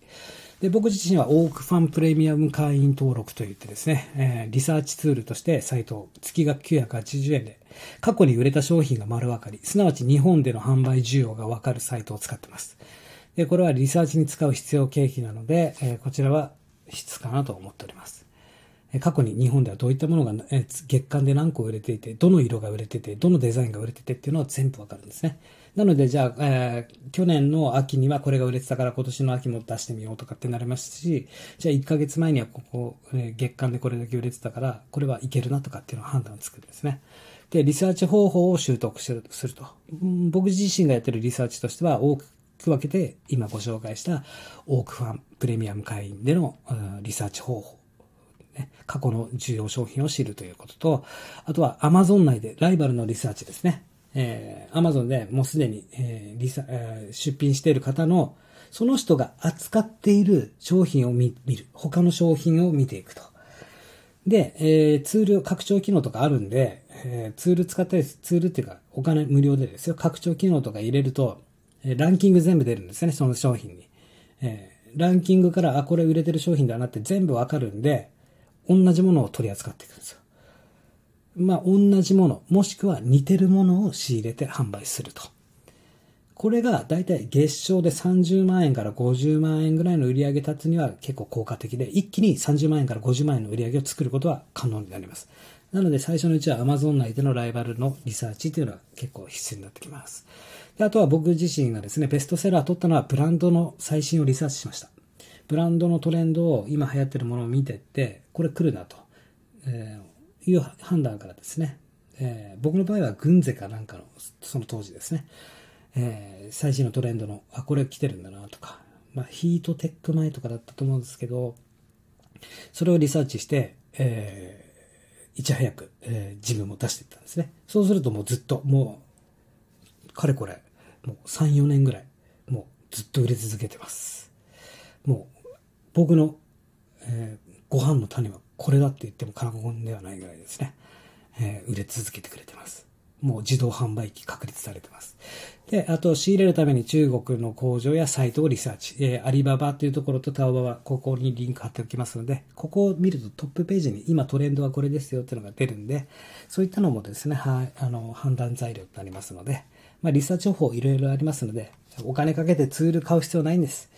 で、僕自身はオークファンプレミアム会員登録といってですね、リサーチツールとしてサイトを月額980円で過去に売れた商品が丸分かり、すなわち日本での販売需要が分かるサイトを使っています。で、これはリサーチに使う必要経費なので、こちらは必須かなと思っております。過去に日本ではどういったものが月間で何個売れていて、どの色が売れていて、どのデザインが売れていてっていうのは全部わかるんですね。なので、じゃあ、去年の秋にはこれが売れてたから今年の秋も出してみようとかってなりますし、じゃあ1ヶ月前にはここ、月間でこれだけ売れてたから、これはいけるなとかっていうのを判断つくんですね。で、リサーチ方法を習得すると。僕自身がやってるリサーチとしては多く分けて、今ご紹介したオークファンプレミアム会員でのリサーチ方法。過去の重要商品を知るということと、あとは Amazon 内でライバルのリサーチですね。Amazon でもうすでに、出品している方の、その人が扱っている商品を見る。他の商品を見ていくと。で、ツール、拡張機能とかあるんで、ツールっていうか、お金無料でですよ。拡張機能とか入れると、ランキング全部出るんですね、その商品に。ランキングから、これ売れてる商品だなって全部わかるんで、同じものを取り扱っていくんですよ。同じもの、もしくは似てるものを仕入れて販売すると。これがだいたい月商で30万円から50万円ぐらいの売り上げ立つには結構効果的で、一気に30万円から50万円の売り上げを作ることは可能になります。なので最初のうちは Amazon 内でのライバルのリサーチというのは結構必須になってきます。で、あとは僕自身がですね、ベストセラーを取ったのはブランドの最新をリサーチしました。ブランドのトレンドを今流行ってるものを見てって、これ来るなという判断からですね、僕の場合はグンゼかなんかの、その当時ですね、最新のトレンドの、これ来てるんだなとか、ヒートテック前とかだったと思うんですけど、それをリサーチして、いち早く、自分も出していったんですね。そうするともうずっと、かれこれ、もう3、4年ぐらい、もうずっと売れ続けてます。もう僕の、ご飯の種はこれだって言っても過言ではないぐらいですね、売れ続けてくれてます。もう自動販売機確立されてます。で、あと仕入れるために中国の工場やサイトをリサーチ、アリババっていうところとタオババ、ここにリンク貼っておきますので、ここを見るとトップページに今トレンドはこれですよっていうのが出るんで、そういったのもですね、判断材料となりますので、リサーチ方法いろいろありますので、お金かけてツール買う必要ないんです。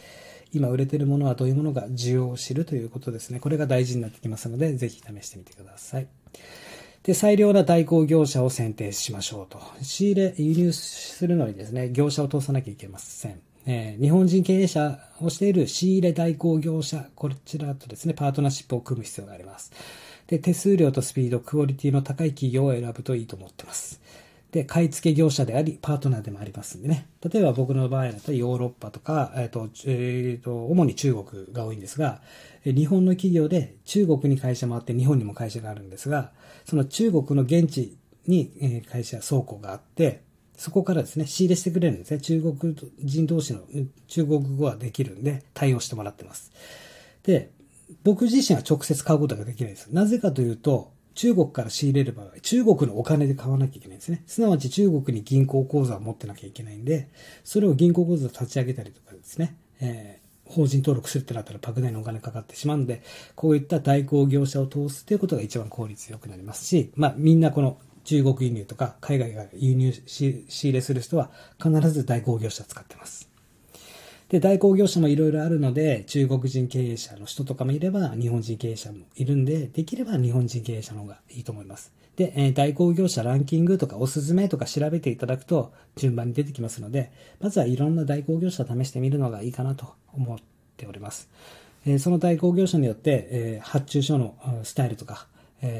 今売れているものはどういうものが需要を知るということですね。これが大事になってきますので、ぜひ試してみてください。で、最良な代行業者を選定しましょうと。仕入れ、輸入するのにですね、業者を通さなきゃいけません。日本人経営者をしている仕入れ代行業者、こちらとですね、パートナーシップを組む必要があります。で、手数料とスピード、クオリティの高い企業を選ぶといいと思ってます。で、買い付け業者であり、パートナーでもありますんでね。例えば僕の場合だとヨーロッパとか、主に中国が多いんですが、日本の企業で中国に会社もあって日本にも会社があるんですが、その中国の現地に会社、倉庫があって、そこからですね、仕入れしてくれるんですね。中国人同士の中国語はできるんで、対応してもらってます。で、僕自身は直接買うことができないです。なぜかというと、中国から仕入れる場合、中国のお金で買わなきゃいけないんですね。すなわち中国に銀行口座を持ってなきゃいけないんで、それを銀行口座を立ち上げたりとかですね、法人登録するってなったら莫大なお金かかってしまうんで、こういった代行業者を通すということが一番効率良くなりますし、まあみんなこの中国輸入とか海外から輸入し仕入れする人は必ず代行業者を使ってます。で、代行業者もいろいろあるので、中国人経営者の人とかもいれば、日本人経営者もいるんで、できれば日本人経営者の方がいいと思います。で、代行業者ランキングとかおすすめとか調べていただくと順番に出てきますので、まずはいろんな代行業者を試してみるのがいいかなと思っております。その代行業者によって、発注書のスタイルとか、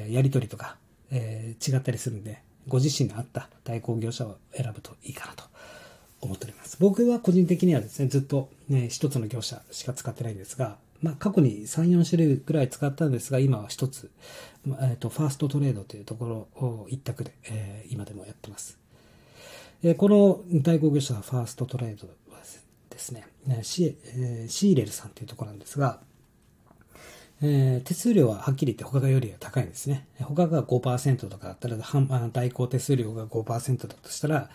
やり取りとか、違ったりするんで、ご自身に合った代行業者を選ぶといいかなと思っております。僕は個人的にはですね、ずっと、一つの業者しか使ってないんですが、まあ、過去に3、4種類くらい使ったんですが、今は一つ、ファーストトレードというところを一択で、今でもやってます。この代行業者はファーストトレードはですね、シーレルさんというところなんですが、手数料ははっきり言って他よりは高いんですね。他が 5% とかだったら、代行手数料が 5% だとしたら、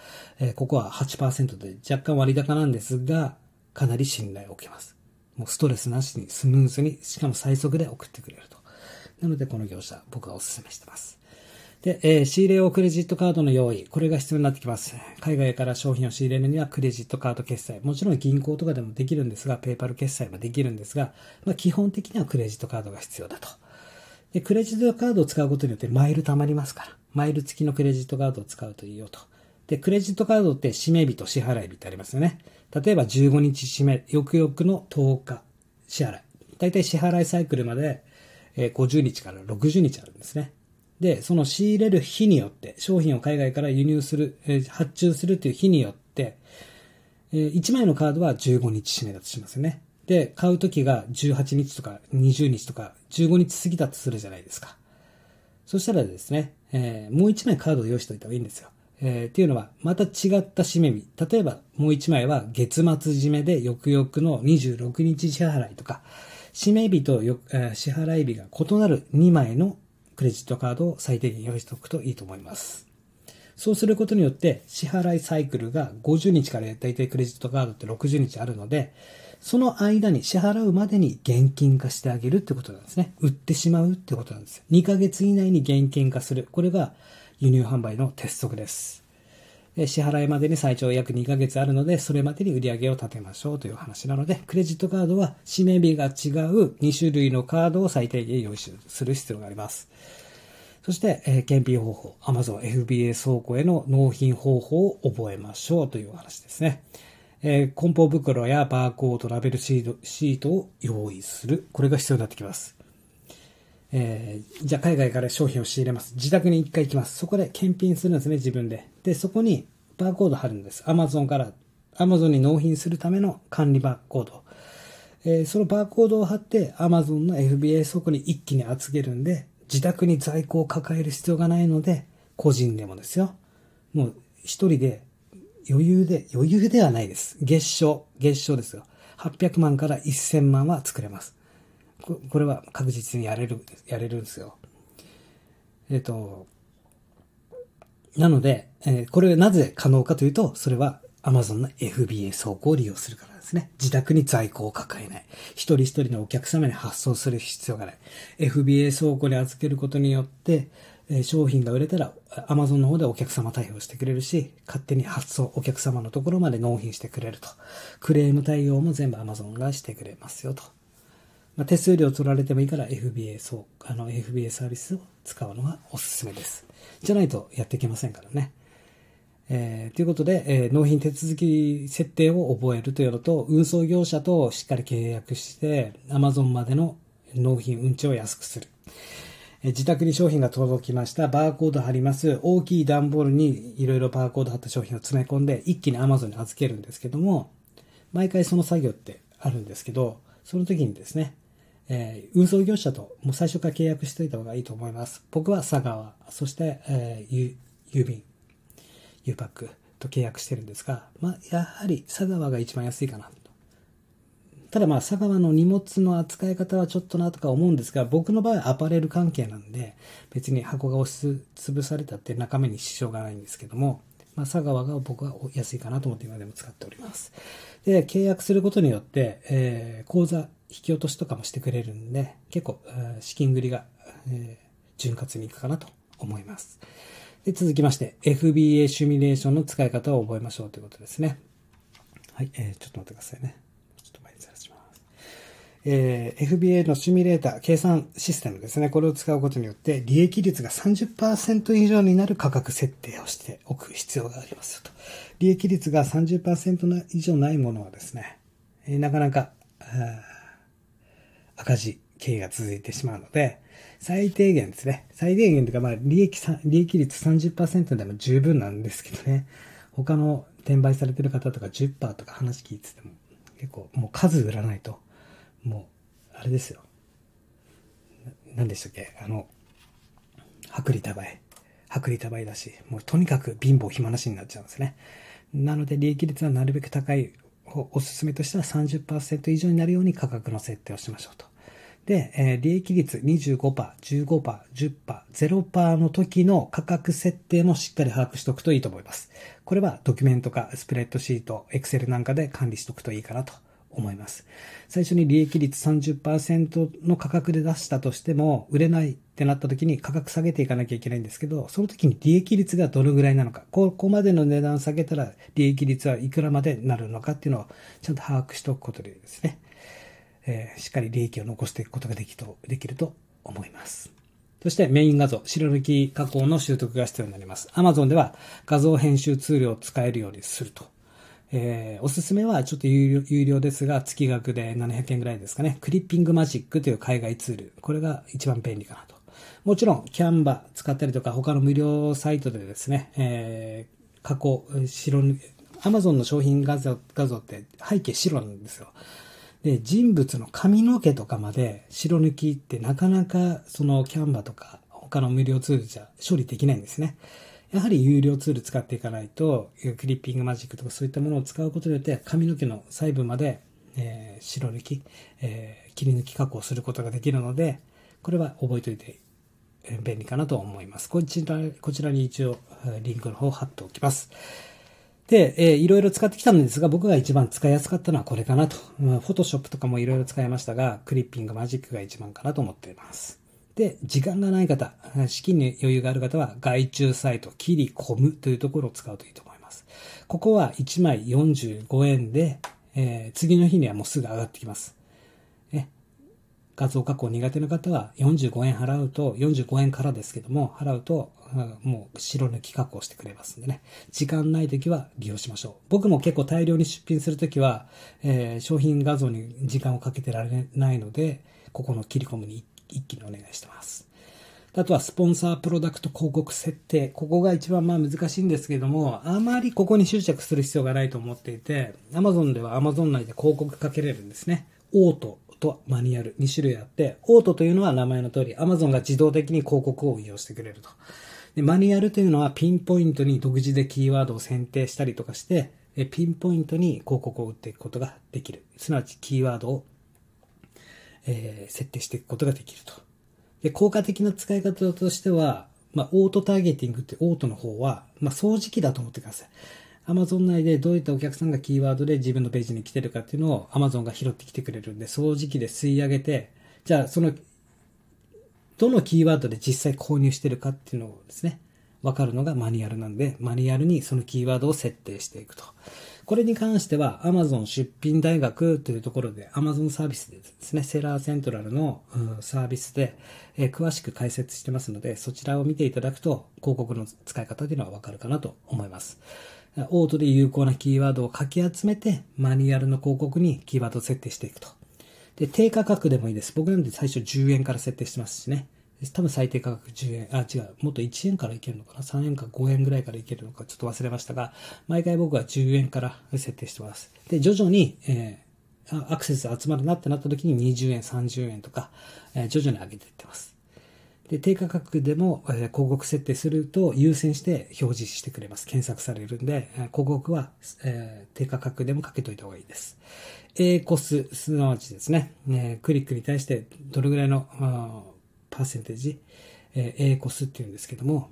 ここは 8% で若干割高なんですが、かなり信頼を受けます。もうストレスなしにスムーズに、しかも最速で送ってくれると。なのでこの業者、僕はお勧めしてます。で、仕入れ用クレジットカードの用意、これが必要になってきます。海外から商品を仕入れるにはクレジットカード決済、もちろん銀行とかでもできるんですが、ペイパル決済もできるんですが、まあ、基本的にはクレジットカードが必要だと。で、クレジットカードを使うことによってマイル貯まりますから、マイル付きのクレジットカードを使うといいよと。で、クレジットカードって締め日と支払い日ってありますよね。例えば15日締め、翌々の10日支払い。だいたい支払いサイクルまで50日から60日あるんですね。で、その仕入れる日によって、商品を海外から輸入する、発注するという日によって、1枚のカードは15日締めだとしますよね。で、買うときが18日とか20日とか15日過ぎだとするじゃないですか。そしたらですね、もう1枚カードを用意しておいた方がいいんですよ。っていうのは、また違った締め日。例えば、もう1枚は月末締めで翌々の26日支払いとか、締め日と支払い日が異なる2枚のクレジットカードを最低限用意しておくといいと思います。そうすることによって支払いサイクルが50日からだいたいクレジットカードって60日あるので、その間に支払うまでに現金化してあげるってことなんですね。売ってしまうってことなんです。2ヶ月以内に現金化する。これが輸入販売の鉄則です。支払いまでに最長約2ヶ月あるので、それまでに売り上げを立てましょうという話なので、クレジットカードは締め日が違う2種類のカードを最低限用意する必要があります。そして、検品方法、Amazon FBA 倉庫への納品方法を覚えましょうという話ですね。梱包袋やバーコード、ラベルシートを用意する。これが必要になってきます。じゃあ海外から商品を仕入れます。自宅に一回行きます。そこで検品するんですね、自分で。で、そこにバーコード貼るんです。Amazon に納品するための管理バーコード。そのバーコードを貼って、Amazon の FBA 倉庫に一気に預けるんで、自宅に在庫を抱える必要がないので、個人でもですよ。もう一人で余裕ではないです。月賞ですよ。800万から1000万は作れます。これは確実にやれるんですよ。なので、これなぜ可能かというと、それは Amazon の FBA 倉庫を利用するからですね。自宅に在庫を抱えない。一人一人のお客様に発送する必要がない。FBA 倉庫に預けることによって、商品が売れたら Amazon の方でお客様対応してくれるし、勝手に発送、お客様のところまで納品してくれると。クレーム対応も全部 Amazon がしてくれますよと。まあ、手数料取られてもいいから FBA サービスを使うのがおすすめです。じゃないとやっていけませんからね。ということで、納品手続き設定を覚えるというのと、運送業者としっかり契約して、Amazon までの納品運賃を安くする。自宅に商品が届きました。バーコード貼ります。大きい段ボールにいろいろバーコード貼った商品を詰め込んで一気に Amazon に預けるんですけども、毎回その作業ってあるんですけど、その時にですね、運送業者ともう最初から契約しておいた方がいいと思います。僕は佐川、そして、郵便ゆうパックと契約してるんですが、やはり佐川が一番安いかなと。ただ佐川の荷物の扱い方はちょっとなとか思うんですが、僕の場合はアパレル関係なんで、別に箱が押しつぶされたって中身に支障がないんですけども、佐川が僕は安いかなと思って今でも使っております。で、契約することによって、口座引き落としとかもしてくれるんで、結構、資金繰りが、潤滑にいくかなと思います。で、続きまして FBA シミュレーションの使い方を覚えましょうということですね。はい、ちょっと待ってくださいね。FBA のシミュレーター、計算システムですね。これを使うことによって、利益率が 30% 以上になる価格設定をしておく必要がありますと。利益率が 30% 以上ないものはですね、なかなか赤字経営が続いてしまうので、最低限ですね。最低限というか、利益率 30% でも十分なんですけどね。他の転売されてる方とか 10% とか話聞いてても、結構もう数売らないと。もうあれですよ、何でしたっけ、薄利多売だし、もうとにかく貧乏暇なしになっちゃうんですね。なので利益率はなるべく高い、おすすめとしては 30% 以上になるように価格の設定をしましょうと。で、利益率 25%、15%、10%、0% の時の価格設定もしっかり把握しておくといいと思います。これはドキュメントかスプレッドシート、エクセルなんかで管理しておくといいかなと思います。最初に利益率 30% の価格で出したとしても、売れないってなった時に価格下げていかなきゃいけないんですけど、その時に利益率がどのぐらいなのか、ここまでの値段下げたら利益率はいくらまでなるのかっていうのをちゃんと把握しておくことでですね、しっかり利益を残していくことができると思います。そしてメイン画像、白抜き加工の習得が必要になります。 Amazon では画像編集ツールを使えるようにすると。おすすめはちょっと有料ですが、月額で700円ぐらいですかね。クリッピングマジックという海外ツール、これが一番便利かなと。もちろんキャンバー使ったりとか、他の無料サイトでですね、加工、Amazon の商品画像って背景白なんですよ。で、人物の髪の毛とかまで白抜きってなかなかそのキャンバーとか他の無料ツールじゃ処理できないんですね。やはり有料ツール使っていかないと、クリッピングマジックとかそういったものを使うことによって髪の毛の細部まで、白抜き、切り抜き加工することができるので、これは覚えておいて便利かなと思います。こちらに一応リンクの方を貼っておきます。で、いろいろ使ってきたんですが、僕が一番使いやすかったのはこれかなと。フォトショップとかもいろいろ使いましたが、クリッピングマジックが一番かなと思っています。で、時間がない方、資金に余裕がある方は、外注サイト、切り込むというところを使うといいと思います。ここは1枚45円で、次の日にはもうすぐ上がってきます。画像加工苦手な方は45円払うと、45円からですけども、払うと、もう白抜き加工してくれますんでね。時間ないときは利用しましょう。僕も結構大量に出品するときは、商品画像に時間をかけてられないので、ここの切り込むに一気にお願いしてます。あとはスポンサープロダクト広告設定、ここが一番難しいんですけども、あまりここに執着する必要がないと思っていて、 Amazon では Amazon 内で広告かけれるんですね。オートとマニュアル2種類あって、オートというのは名前の通り Amazon が自動的に広告を運用してくれると。で、マニュアルというのはピンポイントに独自でキーワードを選定したりとかして、ピンポイントに広告を打っていくことができる、すなわちキーワードを設定していくことができると。で、効果的な使い方としては、オートターゲティングって、オートの方は、掃除機だと思ってください。Amazon 内でどういったお客さんがキーワードで自分のページに来てるかっていうのを Amazon が拾ってきてくれるんで、掃除機で吸い上げて、じゃあそのどのキーワードで実際購入してるかっていうのをですね、わかるのがマニュアルなんで、マニュアルにそのキーワードを設定していくと。これに関しては Amazon 出品大学というところで Amazon サービスでですね、セラーセントラルのサービスで詳しく解説してますので、そちらを見ていただくと広告の使い方というのはわかるかなと思います。オートで有効なキーワードをかき集めて、マニュアルの広告にキーワードを設定していくと。で、低価格でもいいです。僕なんで最初10円から設定してますしね。多分最低価格10円、あ、違う、もっと1円からいけるのかな、3円か5円ぐらいからいけるのか、ちょっと忘れましたが、毎回僕は10円から設定してます。で、徐々に、アクセス集まるなってなった時に20円、30円とか、徐々に上げていってます。で、低価格でも、広告設定すると優先して表示してくれます。検索されるんで、広告は、低価格でもかけといた方がいいです。Aコス、すなわちですね、クリックに対してどれぐらいのパーセンテージ、Aコスっていうんですけども、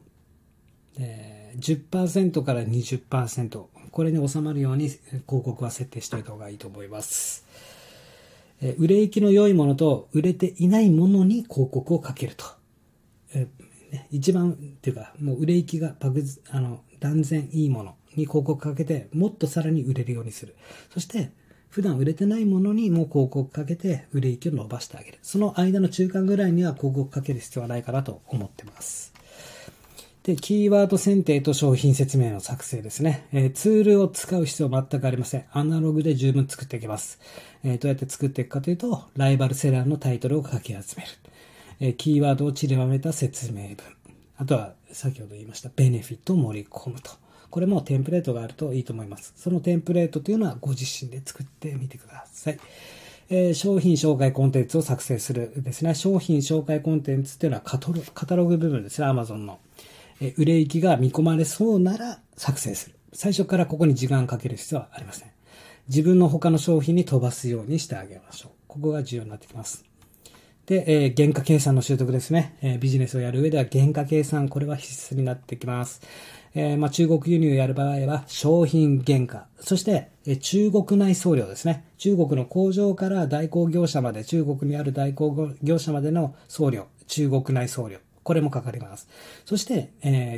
10% から 20%、これに収まるように広告は設定しておいた方がいいと思います。売れ行きの良いものと売れていないものに広告をかけると。一番っていうか、もう売れ行きが断然いいものに広告かけて、もっとさらに売れるようにする。そして、普段売れてないものにも広告かけて売れ行きを伸ばしてあげる。その間の中間ぐらいには広告かける必要はないかなと思ってます。で、キーワード選定と商品説明の作成ですね。ツールを使う必要は全くありません。アナログで十分作っていけます。どうやって作っていくかというと、ライバルセラーのタイトルをかき集める。キーワードを散りばめた説明文。あとは、先ほど言いました、ベネフィットを盛り込むと。これもテンプレートがあるといいと思います。そのテンプレートというのはご自身で作ってみてください。商品紹介コンテンツを作成するですね。商品紹介コンテンツというのはカタログ部分ですね。Amazon の。売れ行きが見込まれそうなら作成する。最初からここに時間かける必要はありません。自分の他の商品に飛ばすようにしてあげましょう。ここが重要になってきます。で、原価計算の習得ですね。ビジネスをやる上では原価計算、これは必須になってきます。中国輸入をやる場合は商品原価、そして、中国内送料ですね。中国の工場から代行業者まで、中国にある代行業者までの送料、中国内送料、これもかかります。そして、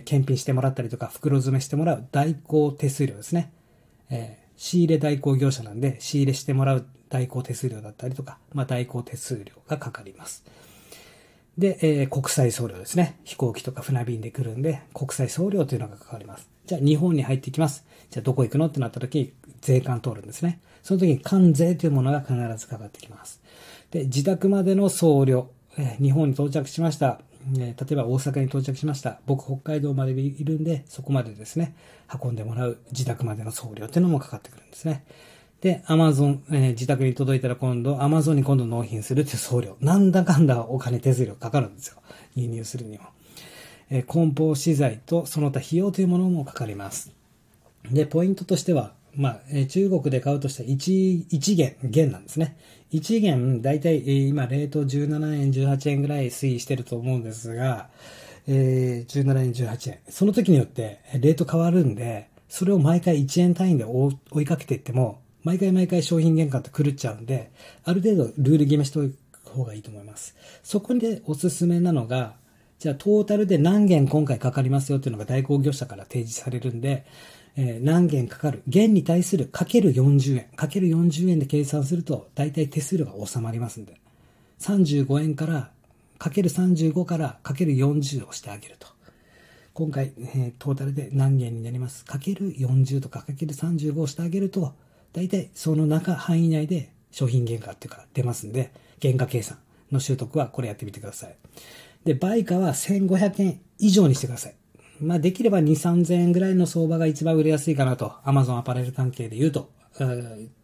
検品してもらったりとか袋詰めしてもらう代行手数料ですね。仕入れ代行業者なんで、仕入れしてもらう代行手数料だったりとか、代行手数料がかかります。で、国際送料ですね。飛行機とか船便で来るんで、国際送料というのがかかります。じゃあ、日本に入っていきます。じゃあ、どこ行くのってなった時、税関通るんですね。その時に関税というものが必ずかかってきます。で、自宅までの送料。日本に到着しました。例えば大阪に到着しました。僕、北海道までいるんで、そこまでですね、運んでもらう自宅までの送料っていうのもかかってくるんですね。で、Amazon、自宅に届いたら今度、Amazon に今度納品するっていう送料。なんだかんだお金手数料かかるんですよ。輸入するには。梱包資材とその他費用というものもかかります。で、ポイントとしては、中国で買うとしたら1元なんですね。1元、だいたい今、冷凍17円、18円ぐらい推移してると思うんですが、17円、18円。その時によって、レート変わるんで、それを毎回1円単位で追いかけていっても、毎回商品原価って狂っちゃうんで、ある程度ルール決めしておく方がいいと思います。そこでおすすめなのが、じゃあトータルで何元今回かかりますよっていうのが代行業者から提示されるんで、何元かかる。元に対する×40円。×40円で計算すると、だいたい手数料が収まりますんで。35円から、×35 から×40をしてあげると。今回、トータルで何元になります。×40 とか×35 をしてあげると、だいたいその範囲内で商品原価っていうか出ますんで、原価計算の習得はこれやってみてください。で、売価は1500円以上にしてください。できれば2、3000円ぐらいの相場が一番売れやすいかなと。Amazon アパレル関係で言うと、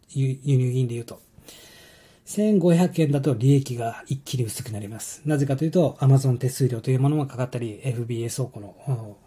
輸入品で言うと。1500円だと利益が一気に薄くなります。なぜかというと、Amazon 手数料というものがかかったり、FBA 倉庫の